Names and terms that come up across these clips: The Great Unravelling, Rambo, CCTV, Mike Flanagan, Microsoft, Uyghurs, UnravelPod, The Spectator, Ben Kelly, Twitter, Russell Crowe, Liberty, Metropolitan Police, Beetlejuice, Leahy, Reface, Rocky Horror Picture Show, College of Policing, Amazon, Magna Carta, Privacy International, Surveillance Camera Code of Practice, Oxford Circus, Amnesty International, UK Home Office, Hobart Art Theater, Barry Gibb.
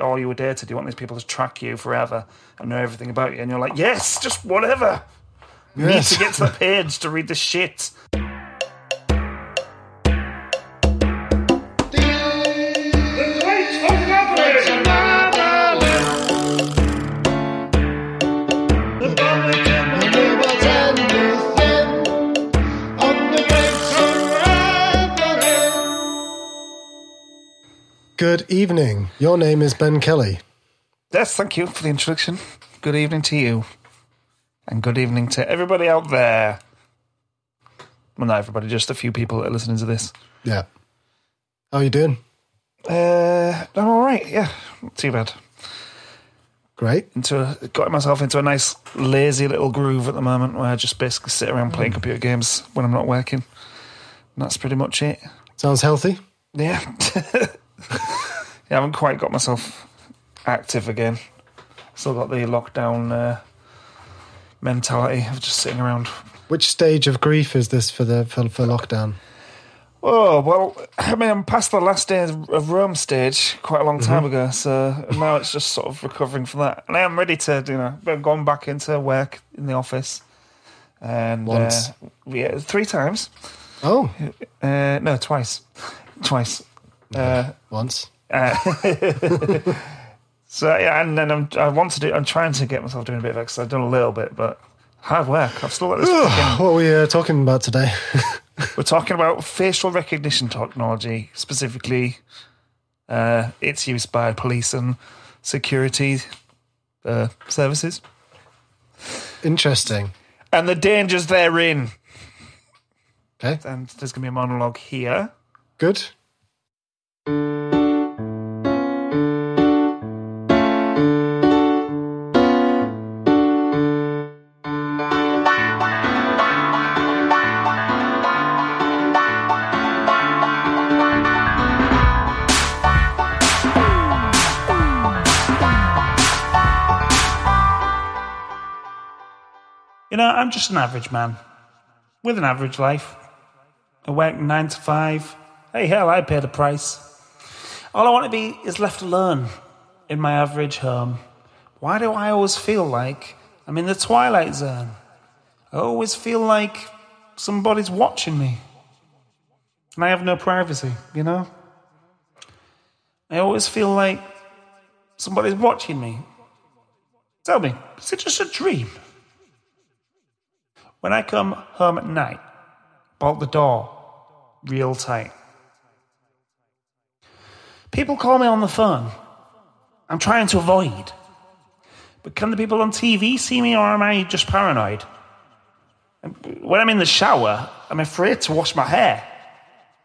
all you were there to do. You want these people to track you forever and know everything about you. And you're like, yes, just whatever. Yes. Need to get to the page to read the shit. Good evening. Your name is Ben Kelly. Yes, thank you for the introduction. Good evening to you. And good evening to everybody out there. Well, not everybody, just a few people that are listening to this. Yeah. How are you doing? I'm all right, yeah. Not too bad. Great. Got myself into a nice, lazy little groove at the moment where I just basically sit around playing computer games when I'm not working. And that's pretty much it. Sounds healthy. Yeah. I haven't quite got myself active again. Still got the lockdown mentality of just sitting around. Which stage of grief is this for lockdown? Oh, well, I mean, I'm past the last day of Rome stage quite a long time ago, so now it's just sort of recovering from that. And I am ready to, I've gone back into work in the office. And once? Yeah, 3 times. Oh. No, twice. Twice. Once. So yeah, and then I'm trying to get myself doing a bit of exercise. I've done a little bit, but hard work. I've still got this. What are we talking about today? We're talking about facial recognition technology, specifically its use by police and security services. Interesting. And the dangers therein. Okay. And there's going to be a monologue here. Good. I'm just an average man with an average life. I work 9 to 5. Hey, hell, I pay the price. All I want to be is left alone in my average home. Why do I always feel like I'm in the twilight zone? I always feel like somebody's watching me. And I have no privacy, I always feel like somebody's watching me. Tell me, is it just a dream? When I come home at night, bolt the door real tight. People call me on the phone. I'm trying to avoid. But can the people on TV see me, or am I just paranoid? When I'm in the shower, I'm afraid to wash my hair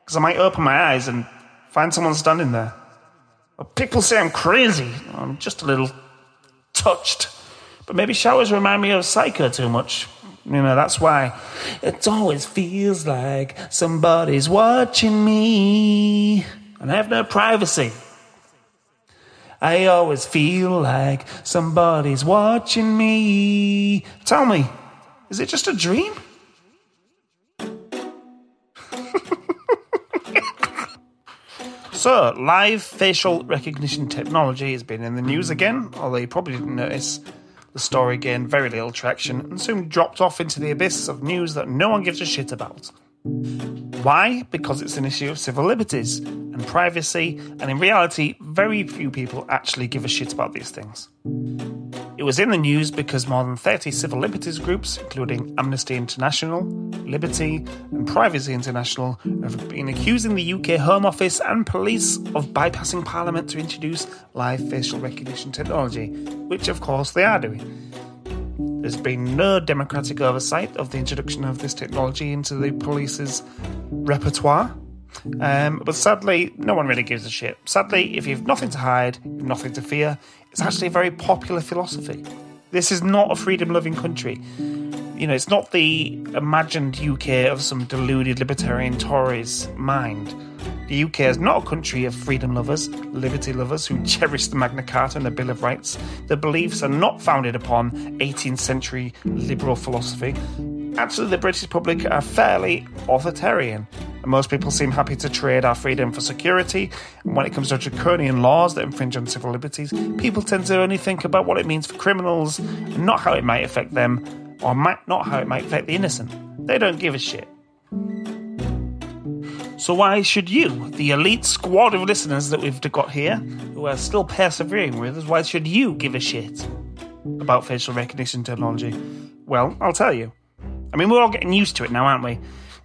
because I might open my eyes and find someone standing there. People say I'm crazy. I'm just a little touched. But maybe showers remind me of Psycho too much. That's why it always feels like somebody's watching me. And I have no privacy. I always feel like somebody's watching me. Tell me, is it just a dream? So, live facial recognition technology has been in the news again, although you probably didn't notice. The story gained very little traction and soon dropped off into the abyss of news that no one gives a shit about. Why? Because it's an issue of civil liberties and privacy, and in reality, very few people actually give a shit about these things. It was in the news because more than 30 civil liberties groups, including Amnesty International, Liberty, and Privacy International, have been accusing the UK Home Office and police of bypassing Parliament to introduce live facial recognition technology, which of course they are doing. There's been no democratic oversight of the introduction of this technology into the police's repertoire. But sadly, no one really gives a shit. Sadly, if you've nothing to hide, you've nothing to fear, it's actually a very popular philosophy. This is not a freedom-loving country. It's not the imagined UK of some deluded libertarian Tory's mind. The UK is not a country of freedom lovers, liberty lovers who cherish the Magna Carta and the Bill of Rights. Their beliefs are not founded upon 18th century liberal philosophy. Actually, the British public are fairly authoritarian. And most people seem happy to trade our freedom for security. And when it comes to draconian laws that infringe on civil liberties, people tend to only think about what it means for criminals and not how it might affect them, or not how it might affect the innocent. They don't give a shit. So why should you, the elite squad of listeners that we've got here, who are still persevering with us, why should you give a shit about facial recognition technology? Well, I'll tell you. I mean, we're all getting used to it now, aren't we?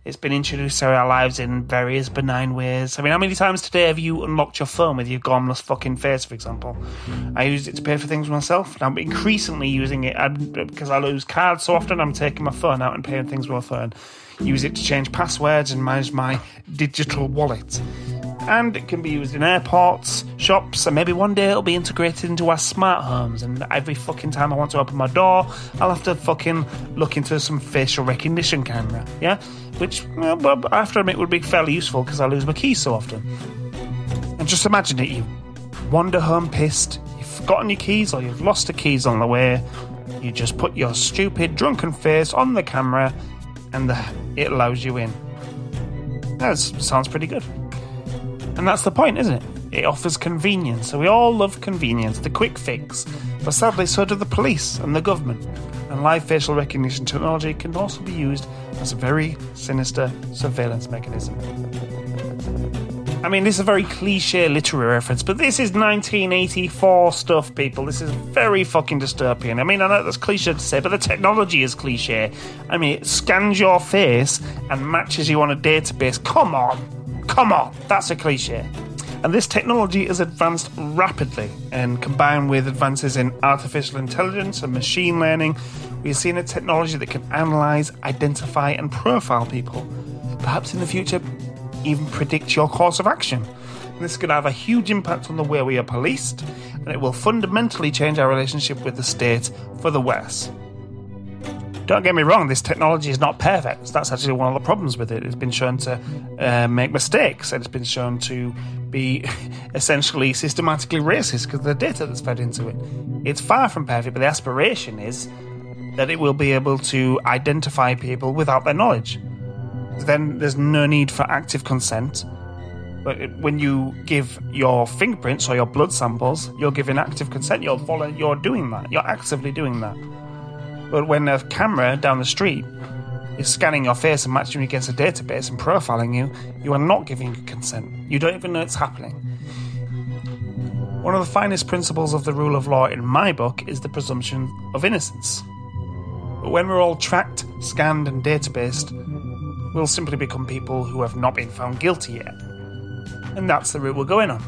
It's been introduced to our lives in various benign ways. I mean, how many times today have you unlocked your phone with your gormless fucking face, for example? I used it to pay for things myself, and I'm increasingly using it because I lose cards so often. I'm taking my phone out and paying things with my phone. Use it to change passwords and manage my digital wallet. And it can be used in airports, shops, and maybe one day it'll be integrated into our smart homes, and every fucking time I want to open my door, I'll have to fucking look into some facial recognition camera, yeah? Which, well, I have to admit, would be fairly useful because I lose my keys so often. And just imagine it, you wander home pissed, you've forgotten your keys or you've lost the keys on the way, you just put your stupid drunken face on the camera and it allows you in. That sounds pretty good. And that's the point, isn't it? It offers convenience. So we all love convenience, the quick fix. But sadly, so do the police and the government. And live facial recognition technology can also be used as a very sinister surveillance mechanism. I mean, this is a very cliché literary reference, but this is 1984 stuff, people. This is very fucking dystopian. I mean, I know that's cliché to say, but the technology is cliché. I mean, it scans your face and matches you on a database. Come on. Come on, that's a cliché. And this technology has advanced rapidly, and combined with advances in artificial intelligence and machine learning, we've seen a technology that can analyse, identify and profile people. Perhaps in the future, even predict your course of action. And this could have a huge impact on the way we are policed, and it will fundamentally change our relationship with the state for the worse. Don't get me wrong, this technology is not perfect. That's actually one of the problems with it. It's been shown to make mistakes, and it's been shown to be essentially systematically racist because of the data that's fed into it. It's far from perfect, but the aspiration is that it will be able to identify people without their knowledge. Then there's no need for active consent. But when you give your fingerprints or your blood samples, you're giving active consent. You're doing that. You're actively doing that. But when a camera down the street is scanning your face and matching you against a database and profiling you, you are not giving consent. You don't even know it's happening. One of the finest principles of the rule of law in my book is the presumption of innocence. But when we're all tracked, scanned and databased, we'll simply become people who have not been found guilty yet. And that's the route we're going on.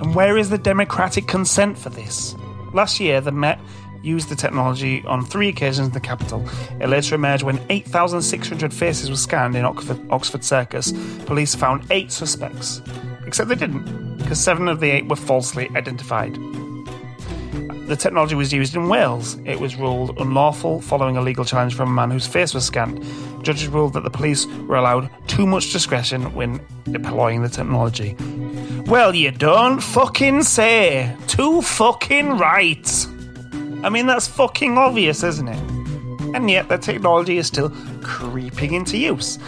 And where is the democratic consent for this? Last year, the Met used the technology on 3 occasions in the capital. It later emerged when 8,600 faces were scanned in Oxford Circus. Police found 8 suspects. Except they didn't, because 7 of the 8 were falsely identified. The technology was used in Wales. It was ruled unlawful following a legal challenge from a man whose face was scanned. Judges ruled that the police were allowed too much discretion when deploying the technology. Well, you don't fucking say. Too fucking right. I mean, that's fucking obvious, isn't it? And yet, the technology is still creeping into use.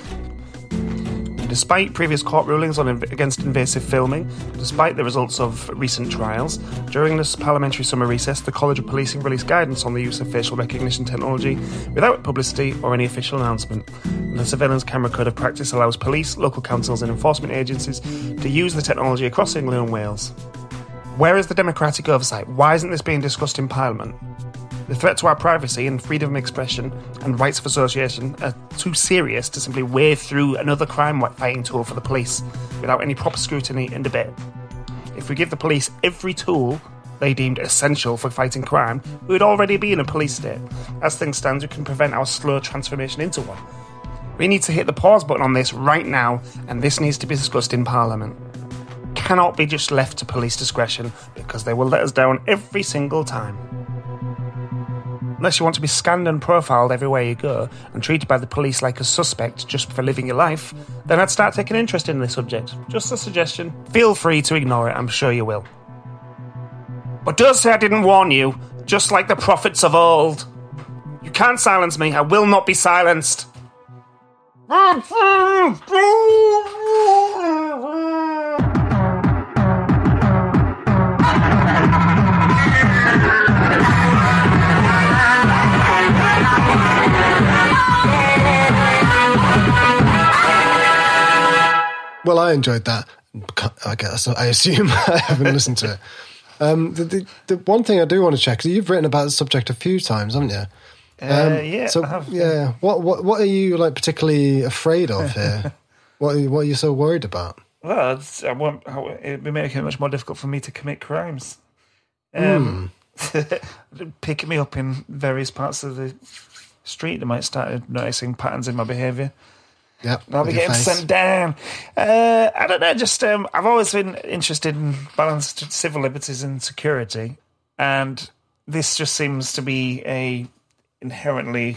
Despite previous court rulings against invasive filming, despite the results of recent trials, during this parliamentary summer recess, the College of Policing released guidance on the use of facial recognition technology without publicity or any official announcement. And the Surveillance Camera Code of Practice allows police, local councils and enforcement agencies to use the technology across England and Wales. Where is the democratic oversight? Why isn't this being discussed in Parliament? The threat to our privacy and freedom of expression and rights of association are too serious to simply wade through another crime-fighting tool for the police without any proper scrutiny and debate. If we give the police every tool they deemed essential for fighting crime, we would already be in a police state. As things stand, we can prevent our slow transformation into one. We need to hit the pause button on this right now, and this needs to be discussed in Parliament. Cannot be just left to police discretion because they will let us down every single time. Unless you want to be scanned and profiled everywhere you go and treated by the police like a suspect just for living your life, then I'd start taking interest in this subject. Just a suggestion. Feel free to ignore it, I'm sure you will. But don't say I didn't warn you, just like the prophets of old. You can't silence me, I will not be silenced. Well, I enjoyed that. I guess I assume I haven't listened to it. The one thing I do want to check, because you've written about the subject a few times, haven't you? Yeah. So I have. Yeah, what are you like particularly afraid of here? What are you so worried about? Well, it'd be making it much more difficult for me to commit crimes. Picking me up in various parts of the street, they might start noticing patterns in my behaviour. Yep, I'll be getting sent down. I don't know, just I've always been interested in balanced civil liberties and security, and this just seems to be a inherently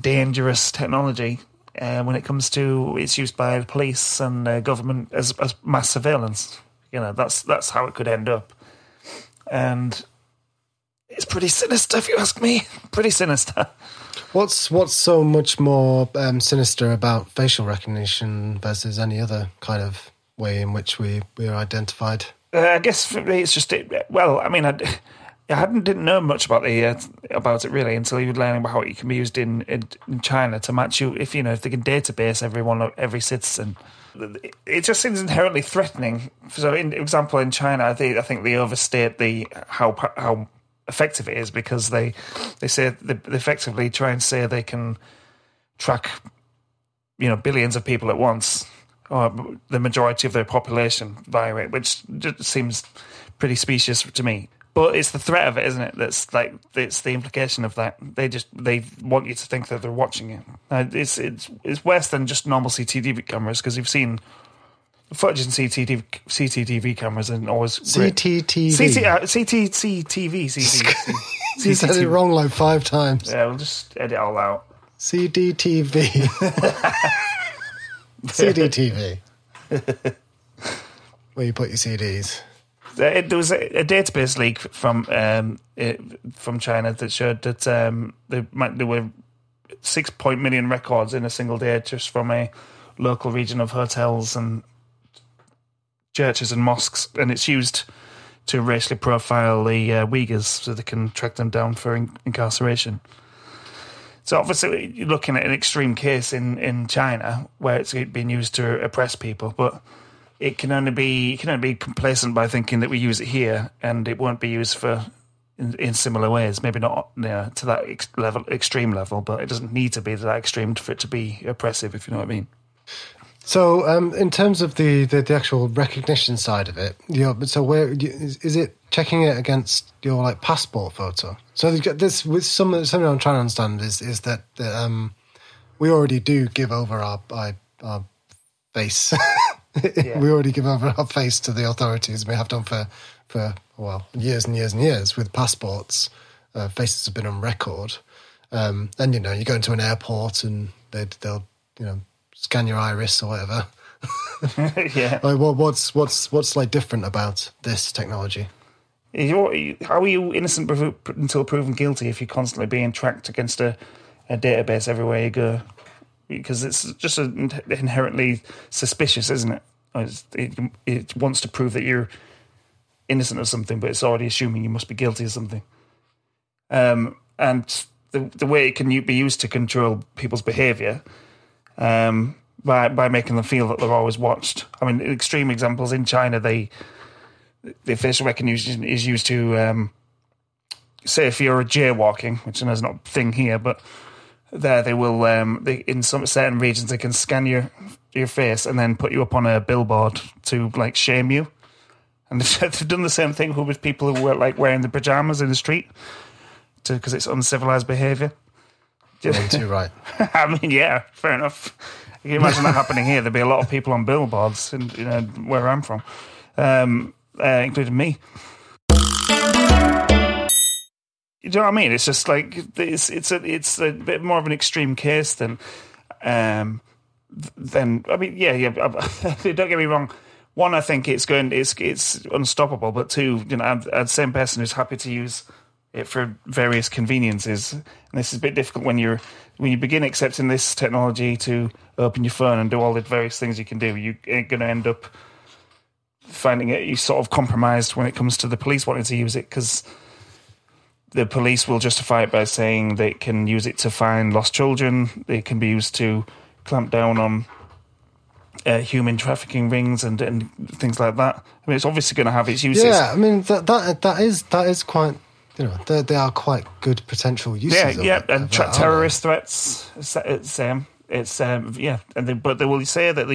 dangerous technology when it comes to its use by the police and government as mass surveillance. You know, that's how it could end up. And it's pretty sinister, if you ask me. Pretty sinister. What's so much more sinister about facial recognition versus any other kind of way in which we are identified? I guess for me it's just I didn't know much about it really until you were learning about how it can be used in China to match you if they can database every citizen. It just seems inherently threatening. So, for example, in China, I think they overstate how effective it is, because they say they effectively try and say they can track billions of people at once, or the majority of their population via it, which just seems pretty specious to me. But it's the threat of it, isn't it? That's like it's the implication of that. They want you to think that they're watching it. It's worse than just normal CCTV cameras, because you've seen. Footage and CCTV cameras and always CCTV. You said it wrong like 5 times. Yeah, we'll just edit it all out. CDTV. CDTV. Where you put your CDs. There was a database leak from China that showed that there were 6 million records in a single day just from a local region of hotels and churches and mosques, and it's used to racially profile the Uyghurs so they can track them down for incarceration. So obviously you're looking at an extreme case in China where it's being used to oppress people, but you can only be complacent by thinking that we use it here and it won't be used for in similar ways. Maybe not to that extreme level, but it doesn't need to be that extreme for it to be oppressive, if you know what I mean. So, in terms of the actual recognition side of it, so where is it checking it against your like passport photo? So this with something I'm trying to understand is that we already do give over our face. Yeah. We already give over our face to the authorities. We have done for years and years and years with passports. Faces have been on record, and you go into an airport and they'll scan your iris or whatever. Yeah. Like, what's like different about this technology? How are you innocent until proven guilty if you're constantly being tracked against a database everywhere you go? Because it's just inherently suspicious, isn't it? It wants to prove that you're innocent of something, but it's already assuming you must be guilty of something. And the way it can be used to control people's behaviour. By making them feel that they're always watched. I mean, extreme examples in China, the facial recognition is used to say if you're jaywalking, which I know is not a thing here, but there they will in some certain regions they can scan your face and then put you up on a billboard to like shame you. And they've done the same thing with people who were like wearing the pajamas in the street because it's uncivilized behaviour. Too right. I mean, yeah, fair enough. You can imagine that happening here. There'd be a lot of people on billboards, and where I'm from, including me. You know what I mean? It's just like it's a bit more of an extreme case than I mean, yeah. Don't get me wrong. One, I think it's unstoppable, but two, I'm the same person who's happy to use for various conveniences. And this is a bit difficult when you begin accepting this technology to open your phone and do all the various things you can do. You ain't going to end up finding it, you sort of compromised when it comes to the police wanting to use it, because the police will justify it by saying they can use it to find lost children. It can be used to clamp down on human trafficking rings and things like that. I mean, it's obviously going to have its uses. Yeah, I mean that is quite, you know, they are quite good potential uses. Yeah, yeah, and terrorist threats. But they will say that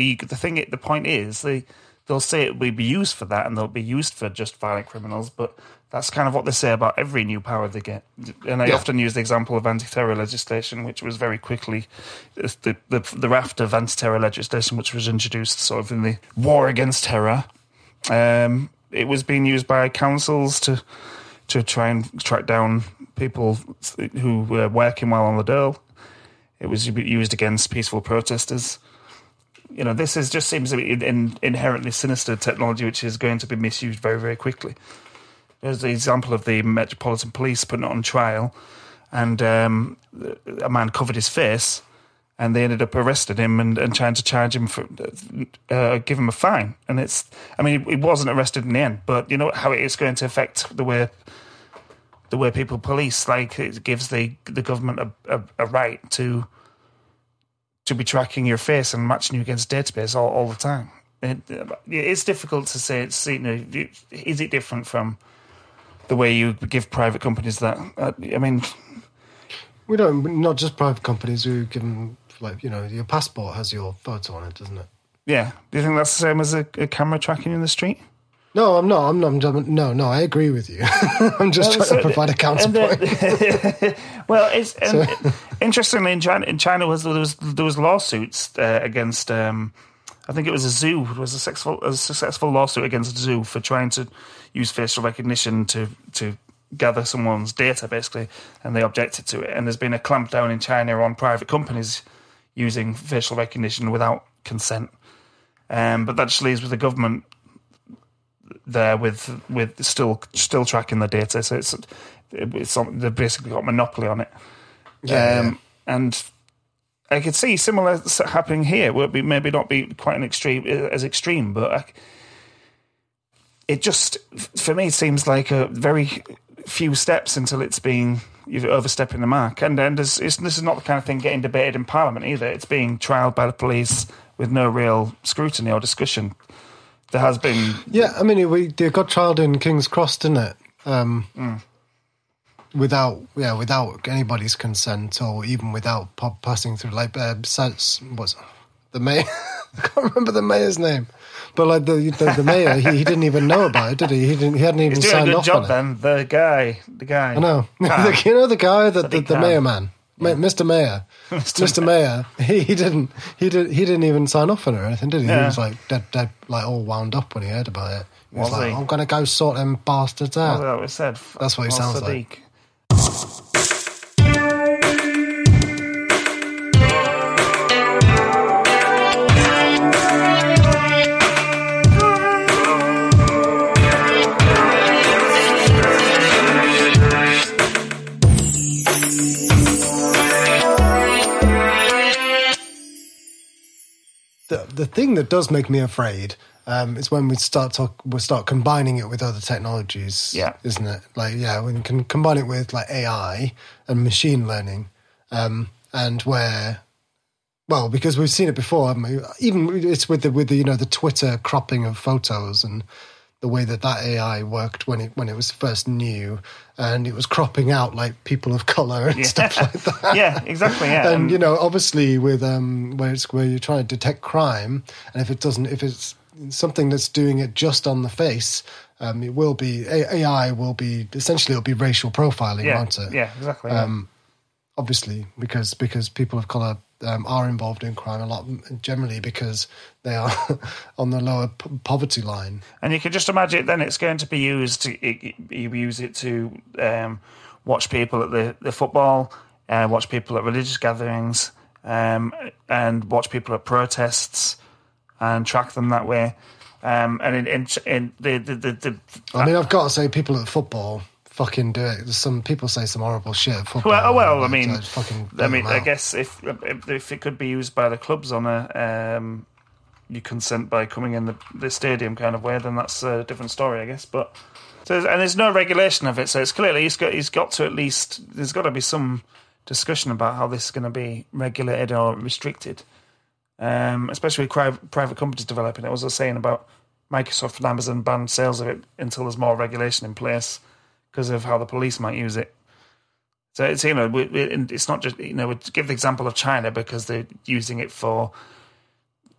they'll say it will be used for that, and they'll be used for just violent criminals, but that's kind of what they say about every new power they get. And I often use the example of anti-terror legislation, which was very quickly the raft of anti-terror legislation, which was introduced sort of in the war against terror. It was being used by councils to try and track down people who were working while on the dole. It was used against peaceful protesters. You know, this is just seems to be inherently sinister technology, which is going to be misused very, very quickly. There's the example of the Metropolitan Police putting it on trial, and a man covered his face, and they ended up arresting him and trying to charge him for give him a fine. And it's, I mean, he wasn't arrested in the end, but you know how it is going to affect the way people police. Like, it gives the government a right to be tracking your face and matching you against database all the time. It's difficult to say. Is it different from the way you give private companies that? I mean, we don't. Not just private companies. We give them, like, you know, your passport has your photo on it, doesn't it? Yeah. Do you think that's the same as a camera tracking in the street? No, I'm not. No, I agree with you. I'm just trying to provide a counterpoint. Well, it's interestingly in China there was lawsuits against. I think it was a zoo. It was a successful lawsuit against a zoo for trying to use facial recognition to gather someone's data, basically, and they objected to it. And there's been a clampdown in China on private companies using facial recognition without consent. But that just leaves with the government there with still tracking the data, so it's they've basically got a monopoly on it. And I could see similar happening here. It would be maybe not be quite as extreme, but it just for me seems like a very few steps until it's been overstepping the mark. And then this is not the kind of thing getting debated in Parliament either. It's being trialled by the police with no real scrutiny or discussion. There has been... Yeah, I mean, they got trialled in King's Cross, didn't it? Without anybody's consent, or even without passing through, like, the mayor? I can't remember the mayor's name. But, like, the mayor, he didn't even know about it, did he? He hadn't even signed off on it. He's doing a good job, then. The guy. I know. You know the guy, the mayor man? Yeah. Mr. Mayor. Mr. Mayor, he didn't even sign off on it or anything, did he? Yeah. He was like dead, like all wound up when he heard about it. He was like, I'm going to go sort them bastards out. Well, that was said. That's what he sounds like. The thing that does make me afraid is when we start combining it with other technologies, isn't it? Like, yeah, we can combine it with like AI and machine learning, and where, well, because we've seen it before, haven't we? Even it's with the you know, the Twitter cropping of photos and the way that AI worked when it was first new, and it was cropping out like people of colour and stuff like that. Yeah, exactly. Yeah, and you know, obviously with where you're trying to detect crime, and if it's something that's doing it just on the face, it will be AI will be essentially it'll be racial profiling, won't it? Yeah, exactly. Obviously, because people of colour are involved in crime a lot, generally because they are on the lower poverty line. And you can just imagine then it's going to be used to watch people at the football, watch people at religious gatherings, and watch people at protests and track them that way. And I mean, I've got to say, people at football... fucking do it. Some people say some horrible shit at football. Well, I mean, I guess if it could be used by the clubs on a you consent by coming in the stadium kind of way, then that's a different story, I guess. But and there's no regulation of it, so it's clearly he's got to at least there's got to be some discussion about how this is going to be regulated or restricted, especially with private companies developing it. As I was saying about Microsoft and Amazon banned sales of it until there's more regulation in place, because of how the police might use it. So it's, you know, it's not just, you know, we give the example of China because they're using it for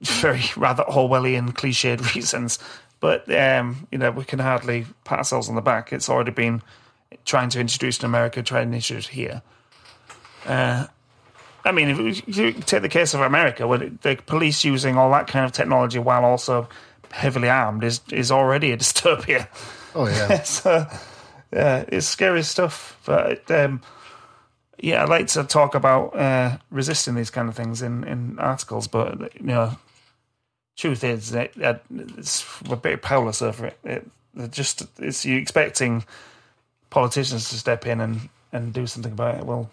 very rather Orwellian, cliched reasons. But, you know, we can hardly pat ourselves on the back. It's already been trying to introduce in America, trying to introduce here. I mean, if you take the case of America, where the police using all that kind of technology while also heavily armed is already a dystopia. Oh, yeah. So... yeah, it's scary stuff, but yeah, I like to talk about resisting these kind of things in articles, but you know, truth is that we're a bit powerless over it. It's you expecting politicians to step in and do something about it. Well,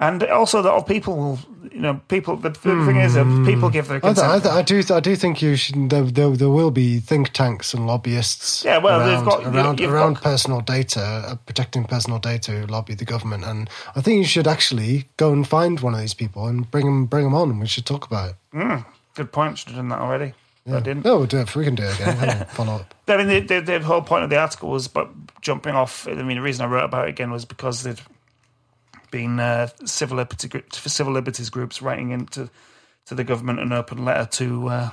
and also that people will, you know, people. The thing is, that people give their consent. I do think you should. There will be think tanks and lobbyists. Yeah, well, they've got personal data, protecting personal data, who lobby the government. And I think you should actually go and find one of these people and bring them on, and we should talk about it. Good point. Should have done that already. Yeah. I didn't. No, we'll do it. We can do it again. Follow up. I mean, the whole point of the article was, but jumping off. I mean, the reason I wrote about it again was because they'd been civil liberties groups writing into the government an open letter to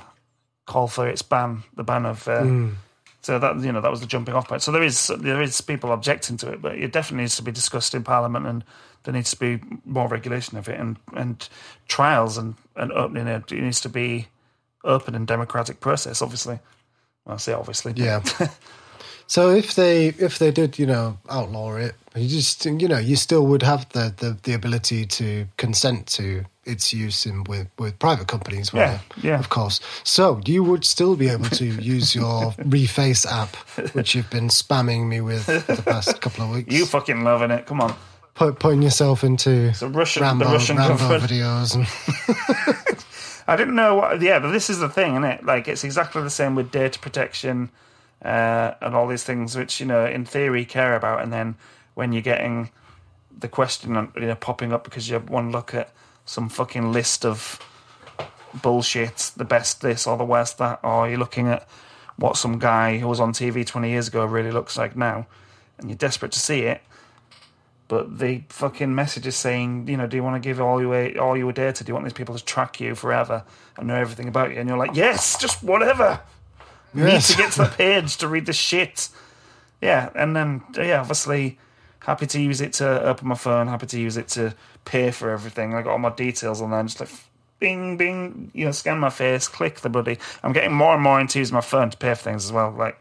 call for its ban, the ban of. So that, you know, that was the jumping off point. So there is people objecting to it, but it definitely needs to be discussed in Parliament, and there needs to be more regulation of it and trials and opening it. It needs to be open and democratic process. Obviously, well, I say obviously, yeah. So if they did, you know, outlaw it, you just, you know, you still would have the ability to consent to its use with private companies, yeah, of course. So you would still be able to use your Reface app, which you've been spamming me with for the past couple of weeks. You fucking loving it? Come on, putting yourself into Rambo videos. And I didn't know what. Yeah, but this is the thing, isn't it? Like, it's exactly the same with data protection. And all these things which, you know, in theory care about, and then when you're getting the question, you know, popping up because you have one look at some fucking list of bullshit, the best this or the worst that, or you're looking at what some guy who was on TV 20 years ago really looks like now, and you're desperate to see it, but the fucking message is saying, you know, do you want to give all your data? Do you want these people to track you forever and know everything about you? And you're like, yes, just whatever. Yes. Need to get to the page to read the shit. Yeah, and then, yeah, obviously, happy to use it to open my phone, happy to use it to pay for everything. I got all my details on there, and just like, bing, bing, you know, scan my face, click the bloody... I'm getting more and more into using my phone to pay for things as well. Like,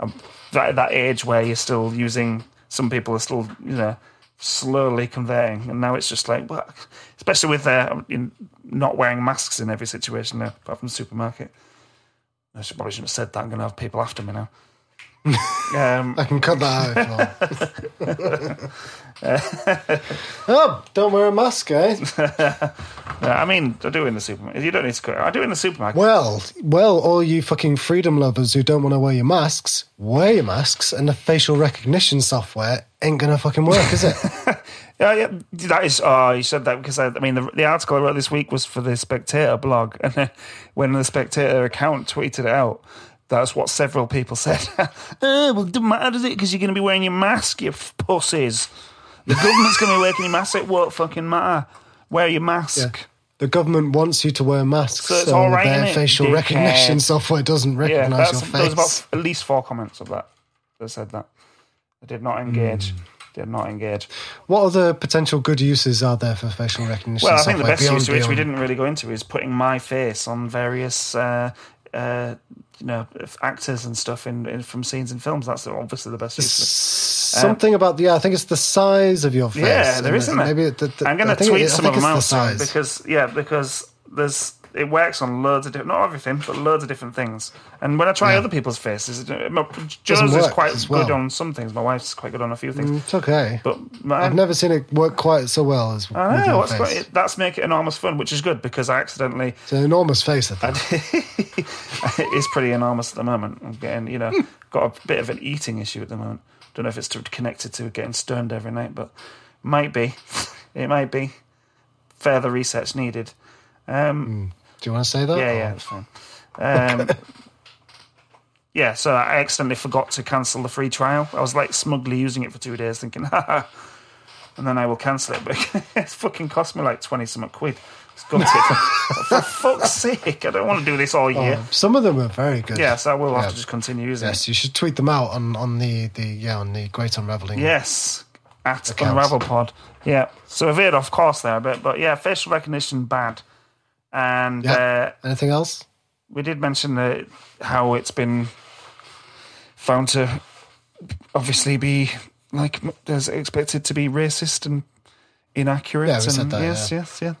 I'm at that age where you're still using... Some people are still, you know, slowly conveying, and now it's just like, well, especially with not wearing masks in every situation now, apart from the supermarket. I probably shouldn't have said that. I'm going to have people after me now. I can cut that out if you want. Oh, don't wear a mask, eh? No, I mean, I do in the supermarket. You don't need to cut it. I do in the supermarket. Well, all you fucking freedom lovers who don't want to wear your masks, and the facial recognition software ain't going to fucking work, is it? Yeah, that is. Oh, you said that because the article I wrote this week was for the Spectator blog, and then when the Spectator account tweeted it out, that's what several people said. Well, it doesn't matter, does it? Because you're going to be wearing your mask, you pussies. The government's going to be wearing your mask. It won't fucking matter. Wear your mask. Yeah. The government wants you to wear masks, so it's all right, their facial recognition software doesn't recognise your face. There was about at least 4 comments of that said that. They did not engage. They're not engaged. What other potential good uses are there for facial recognition? Well, I think the best use, which we didn't really go into, is putting my face on various, you know, actors and stuff in from scenes in films. That's obviously the best use. Something about I think it's the size of your face. Yeah, there isn't it? Maybe I'm going to tweet some of them out because there's it works on loads of different, not everything, but loads of different things. And when I try other people's faces, Joe's is quite good on some things. My wife's quite good on a few things. It's okay. But I've never seen it work quite so well as I know, with your face. That's make it enormous fun, which is good because I accidentally... It's an enormous face, I think. It is pretty enormous at the moment. I'm getting, got a bit of an eating issue at the moment. Don't know if it's connected to getting stoned every night, but might be. It might be. Further research needed. Do you want to say that? Yeah, it's fine. Okay. Yeah, so I accidentally forgot to cancel the free trial. I was like smugly using it for 2 days thinking, ha, and then I will cancel it. But it's fucking cost me like 20-something quid. It's gutted. For fuck's sake, I don't want to do this all year. Some of them are very good. Yeah, so I will have to just continue using it. Yes, you should tweet them out on the Great Unravelling. Yes. At UnravelPod. Yeah. So I veered off course there a bit, but yeah, facial recognition bad. And anything else? We did mention how it's been found to obviously be there's expected to be racist and inaccurate. Yeah, we said that. Yes,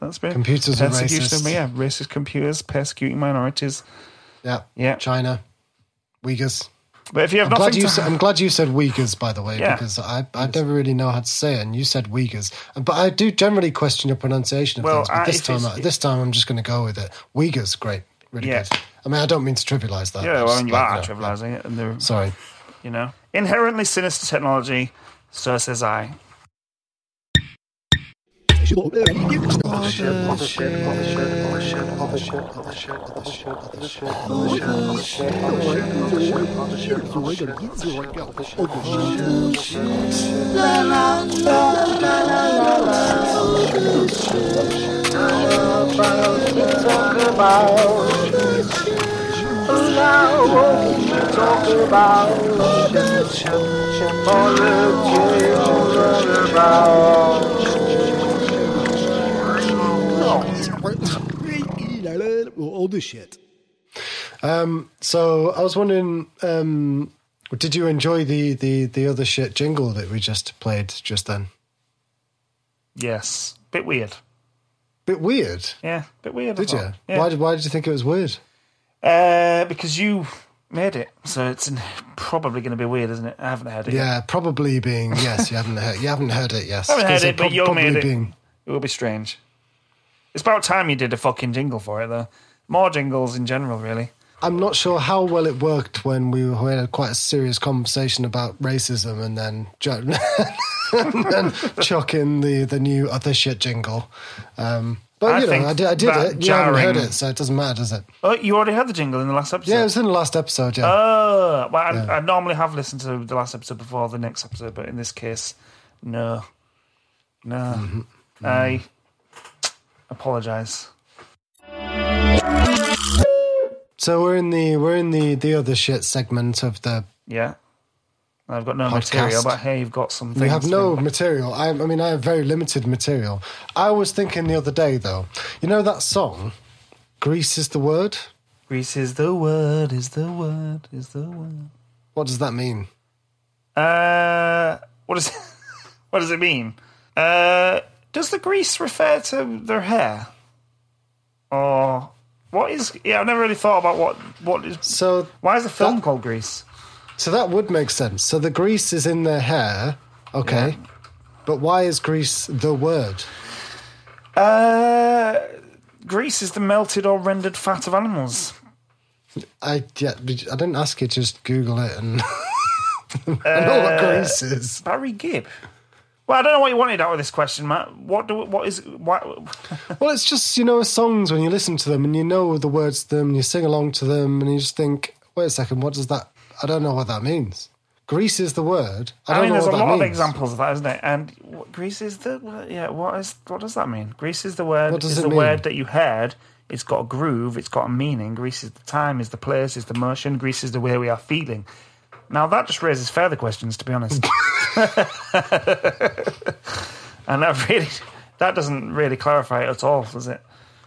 that's been computers are racist. Yeah, racist computers persecuting minorities. Yeah, China, Uyghurs. But if you have I'm glad you said Uyghurs, by the way, because I never really know how to say it, and you said Uyghurs. But I do generally question your pronunciation of things, but this time I'm just going to go with it. Uyghurs, great, really good. I mean, I don't mean to trivialise that. Yeah, well, you are trivialising it. And sorry. Inherently sinister technology, so says I. All this shit. So I was wondering, did you enjoy the other shit jingle that we just played just then? Yes, bit weird. Bit weird. Yeah, bit weird. Did you? Yeah. Why did you think it was weird? Because you made it, so it's probably going to be weird, isn't it? I haven't heard it. Yeah, yet. Probably being yes. You haven't heard it. Yes, I haven't heard it, but you made it. It will be strange. It's about time you did a fucking jingle for it, though. More jingles in general, really. I'm not sure how well it worked when we had quite a serious conversation about racism and then, chuck in the new other shit jingle. But I did it. You haven't heard it, so it doesn't matter, does it? Oh, you already had the jingle in the last episode? Yeah, it was in the last episode, yeah. Oh, well, I normally have listened to the last episode before the next episode, but in this case, no. Mm-hmm. I apologise. So we're in the other shit segment of the I've got no podcast material, but hey, you've got some things. You have no material. I mean, I have very limited material. I was thinking the other day, though, that song, Grease is the word? Grease is the word, is the word, is the word. What does that mean? What does it mean? Does the grease refer to their hair? Or what is... Yeah, I've never really thought about what is... So why is the film called Grease? So that would make sense. So the grease is in their hair, okay. Yeah. But why is grease the word? Grease is the melted or rendered fat of animals. I didn't ask you to just Google it and... I know what grease is. Barry Gibb. Well, I don't know what you wanted out of this question, Matt. Well, it's just, songs when you listen to them and you know the words to them and you sing along to them and you just think, wait a second, what does that... I don't know what that means. Grease is the word. I mean, there's a lot of examples of that, isn't it? And grease is the... what does that mean? Grease is the word. What does it mean? Word that you heard. It's got a groove. It's got a meaning. Grease is the time, is the place, is the motion. Grease is the way we are feeling. Now, that just raises further questions, to be honest. And that doesn't really clarify it at all, does it?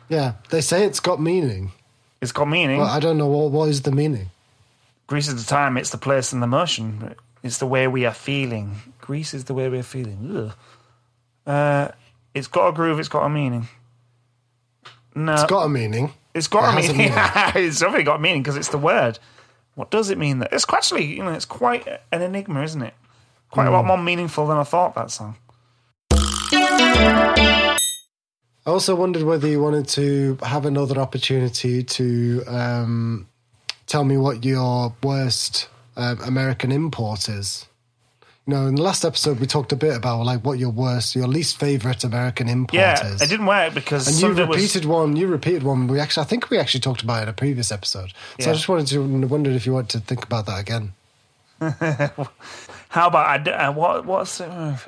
Yeah, they say it's got meaning. It's got meaning. Well, I don't know what is the meaning. Grease is the time, it's the place and the motion. It's the way we are feeling. Grease is the way we are feeling. It's got a groove, it's got a meaning. No, it's got a meaning. It's got it a meaning. It's definitely got a meaning because it's the word. What does it mean? It's actually, you know, it's quite an enigma, isn't it? Quite a lot more meaningful than I thought, that song. I also wondered whether you wanted to have another opportunity to tell me what your worst American import is. You know, in the last episode, we talked a bit about like what your worst, your least favourite American import is. Yeah, it didn't work because... And you repeated one. I think we actually talked about it in a previous episode. So yeah. I just wondered if you wanted to think about that again. How about, what's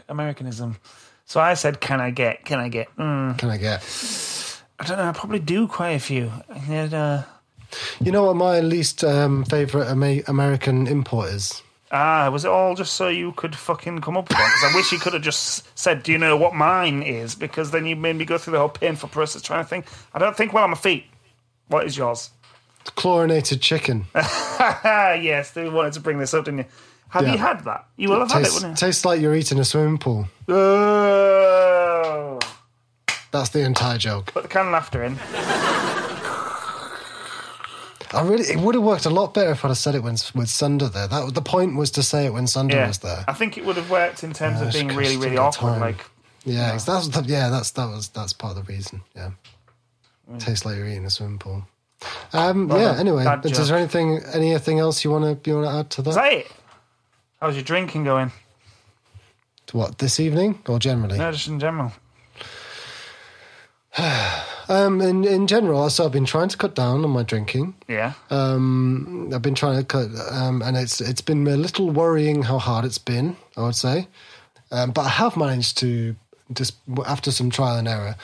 Americanism? So I said, can I get? I don't know, I probably do quite a few. You know what my least favourite American import is? Ah, was it all just so you could fucking come up with one? Because I wish you could have just said, do you know what mine is? Because then you made me go through the whole painful process trying to think. I don't think well on my feet. What is yours? It's chlorinated chicken. Yes, they wanted to bring this up, didn't you? Have you had that? You will have had it, wouldn't you? Tastes like you're eating a swimming pool. Oh. That's the entire joke. Put the canned laughter in. It would have worked a lot better if I'd have said it with Sunder there. The point was to say it when Sunder was there. I think it would have worked in terms of being really, really awkward. That's part of the reason. Yeah, tastes like you're eating a swimming pool. Anyway, is there anything else you want to add to that? Is that it? How's your drinking going? What, this evening or generally? No, just in general. In general, so I've been trying to cut down on my drinking. Yeah. I've been trying to cut, and it's been a little worrying how hard it's been, I would say. But I have managed to just after some trial and error,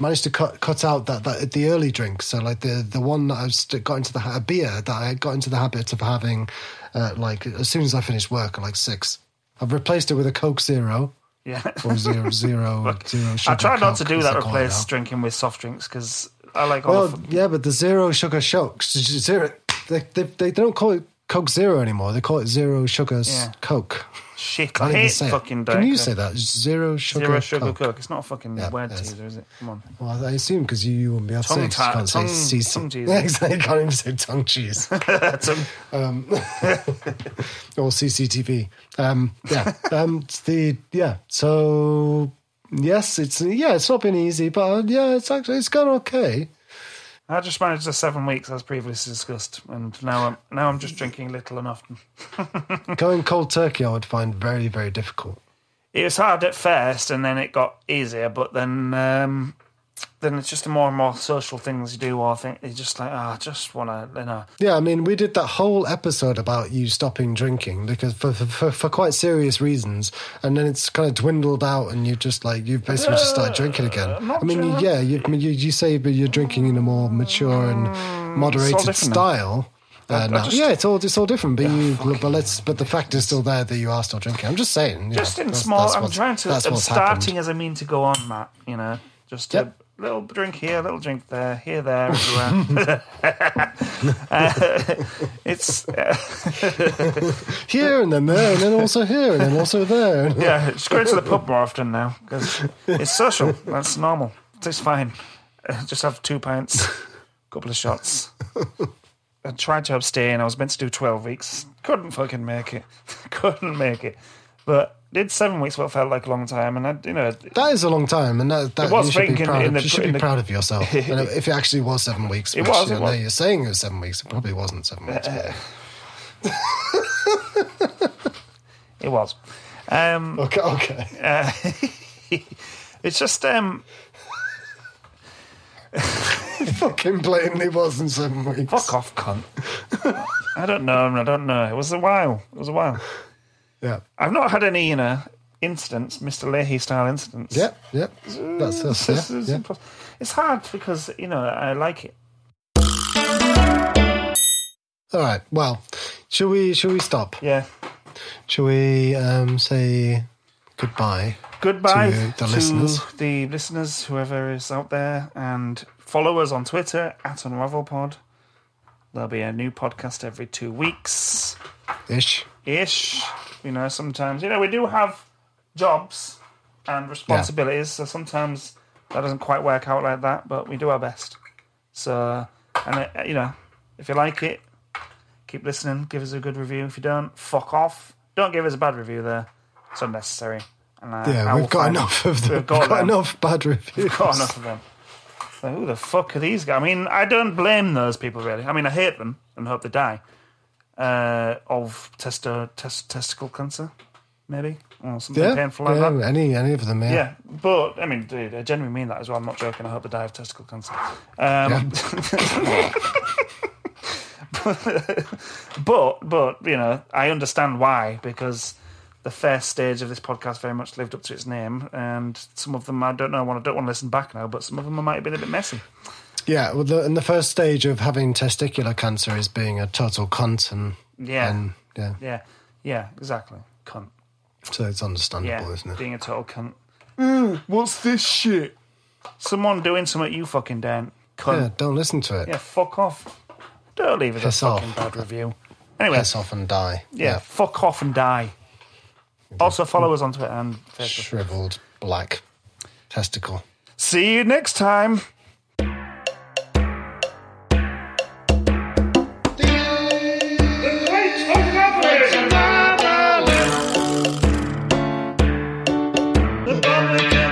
managed to cut out that the early drinks. So like the one that I've got into a beer that I got into the habit of having, like as soon as I finished work at like 6. I've replaced it with a Coke Zero. Yeah, or zero. Look, zero sugar. I try not to do that. Replace drinking with soft drinks because I like. But the zero sugar Coke. They don't call it Coke Zero anymore. They call it zero sugar Coke. Shit, I hate fucking. Can you say that? Zero sugar Coke. It's not a fucking word teaser, is it? Come on. Well, I assume because you wouldn't be able to say tongue cheese. Yeah, exactly. Can't even say tongue cheese. Or CCTV. So yes, it's not been easy, but it's gone okay. I just managed the 7 weeks as previously discussed, and now I'm just drinking little and often. Going cold turkey, I would find very, very difficult. It was hard at first, and then it got easier. But then it's just the more and more social things you do. Or I think it's just like I just want to, you know. Yeah, I mean, we did that whole episode about you stopping drinking because for quite serious reasons, and then it's kind of dwindled out, and you just like you've basically just started drinking again. I mean, you say but you're drinking in a more mature and moderated style. It's all different. But the fact is still there that you are still drinking. I'm just saying. I'm starting as I mean to go on, Matt. You know, just a little drink here, little drink there, here, there, everywhere. Here and then there, and then also here, and then also there. Yeah, just go to the pub more often now because it's social. That's normal. It's fine. Just have 2 pints, a couple of shots. I tried to abstain. I was meant to do 12 weeks. Couldn't fucking make it. But did 7 weeks, what felt like a long time, and that is a long time, and you should be proud of yourself. If it actually was 7 weeks, it was. You're saying it was 7 weeks, it probably wasn't 7 weeks. It was. Okay. It's just. It fucking blatantly wasn't 7 weeks. Fuck off, cunt. I don't know. It was a while. Yeah, I've not had any, incidents, Mr. Leahy style incidents. Yep. That's us. Yeah. It's hard because I like it. All right. Well, shall we stop? Yeah. Shall we say goodbye? Goodbye to listeners. The listeners, whoever is out there, and follow us on Twitter at UnravelPod. There'll be a new podcast every 2 weeks. Ish. Sometimes... we do have jobs and responsibilities, so sometimes that doesn't quite work out like that, but we do our best. So, if you like it, keep listening. Give us a good review. If you don't, fuck off. Don't give us a bad review there. It's unnecessary. And, We've got enough of them. So who the fuck are these guys? I mean, I don't blame those people, really. I mean, I hate them and hope they die of testicle cancer, maybe, or something painful like that. Any of them, yeah. But, I mean, dude, I genuinely mean that as well. I'm not joking. I hope they die of testicle cancer. But, you know, I understand why, because the first stage of this podcast very much lived up to its name, and some of them, I don't want to listen back now, but some of them might have been a bit messy. Yeah, well, the first stage of having testicular cancer is being a total cunt. Yeah, exactly. Cunt. So it's understandable, isn't it? Being a total cunt. What's this shit? Someone doing something you fucking don't. Cunt. Yeah, don't listen to it. Yeah, fuck off. Don't leave us a fucking bad review. Anyway. Piss off and die. Yeah, fuck off and die. Also follow us on Twitter and Facebook. Shriveled black testicle. See you next time. The Great Unravelling.